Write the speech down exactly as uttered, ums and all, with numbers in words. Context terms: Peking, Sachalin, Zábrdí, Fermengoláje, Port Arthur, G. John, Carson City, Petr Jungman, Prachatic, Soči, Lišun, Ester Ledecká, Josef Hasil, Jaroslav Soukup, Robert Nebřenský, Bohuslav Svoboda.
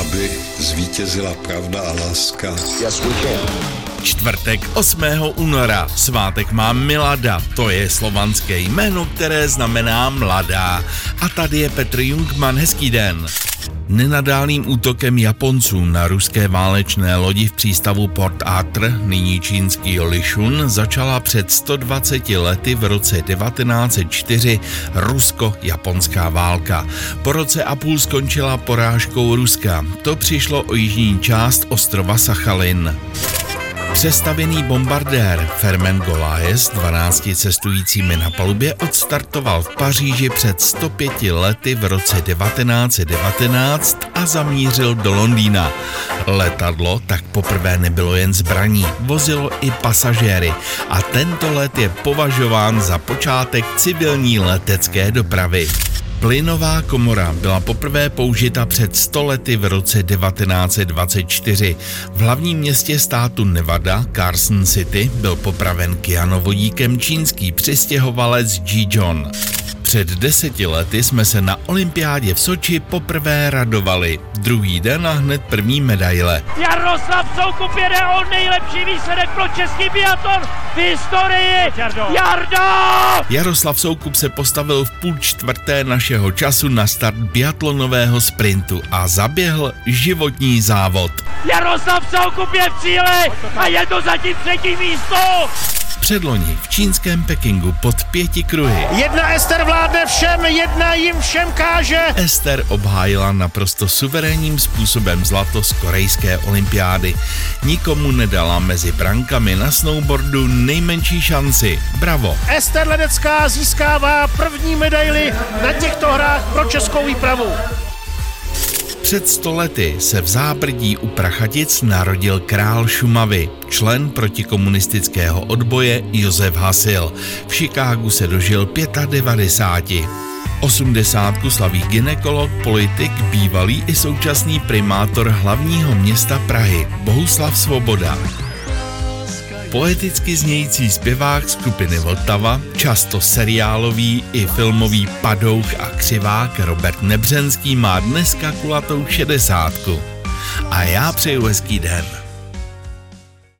Aby zvítězila pravda a láska. Yes, we can. Čtvrtek osmého února. Svátek má Milada, to je slovanské jméno, které znamená mladá. A tady je Petr Jungman, hezký den. Nenadálým útokem Japonců na ruské válečné lodi v přístavu Port Arthur, nyní čínský Lišun, začala před sto dvaceti lety v roce devatenáct set čtyři rusko-japonská válka. Po roce a půl skončila porážkou Ruska. To přišlo o jižní část ostrova Sachalin. Přestavěný bombardér Fermengoláje s dvanácti cestujícími na palubě odstartoval v Paříži před sto pěti lety v roce devatenáct set devatenáct a zamířil do Londýna. Letadlo tak poprvé nebylo jen zbraní, vozilo i pasažéry a tento let je považován za počátek civilní letecké dopravy. Plynová komora byla poprvé použita před sto lety v roce devatenáct set dvacet čtyři. V hlavním městě státu Nevada, Carson City, byl popraven kyanovodíkem čínský přistěhovalec G. John. Před deseti lety jsme se na olympiádě v Soči poprvé radovali. Druhý den a hned první medaile. Jaroslav Soukup jede o nejlepší výsledek pro český biatlon v historii. Jardo! Jaroslav Soukup se postavil v půl čtvrté našeho času na start biatlonového sprintu a zaběhl životní závod. Jaroslav Soukup je v cíli a je to zatím třetí místo. Předloni v čínském Pekingu pod pěti kruhy. Jedna Ester vládne všem, jedna jim všem káže. Ester obhájila naprosto suverénním způsobem zlato z korejské olympiády. Nikomu nedala mezi brankami na snowboardu nejmenší šanci. Bravo. Ester Ledecká získává první medaili na těchto hrách pro českou výpravu. Před stolety se v Zábrdí u Prachatic narodil král Šumavy, člen protikomunistického odboje Josef Hasil. V Chicagu se dožil devadesáti pěti. Osmdesátku slaví gynekolog, politik, bývalý i současný primátor hlavního města Prahy Bohuslav Svoboda. Poeticky znějící zpěvák skupiny Vltava, často seriálový i filmový padouch a křivák Robert Nebřenský má dneska kulatou šedesátku. A já přeju hezký den.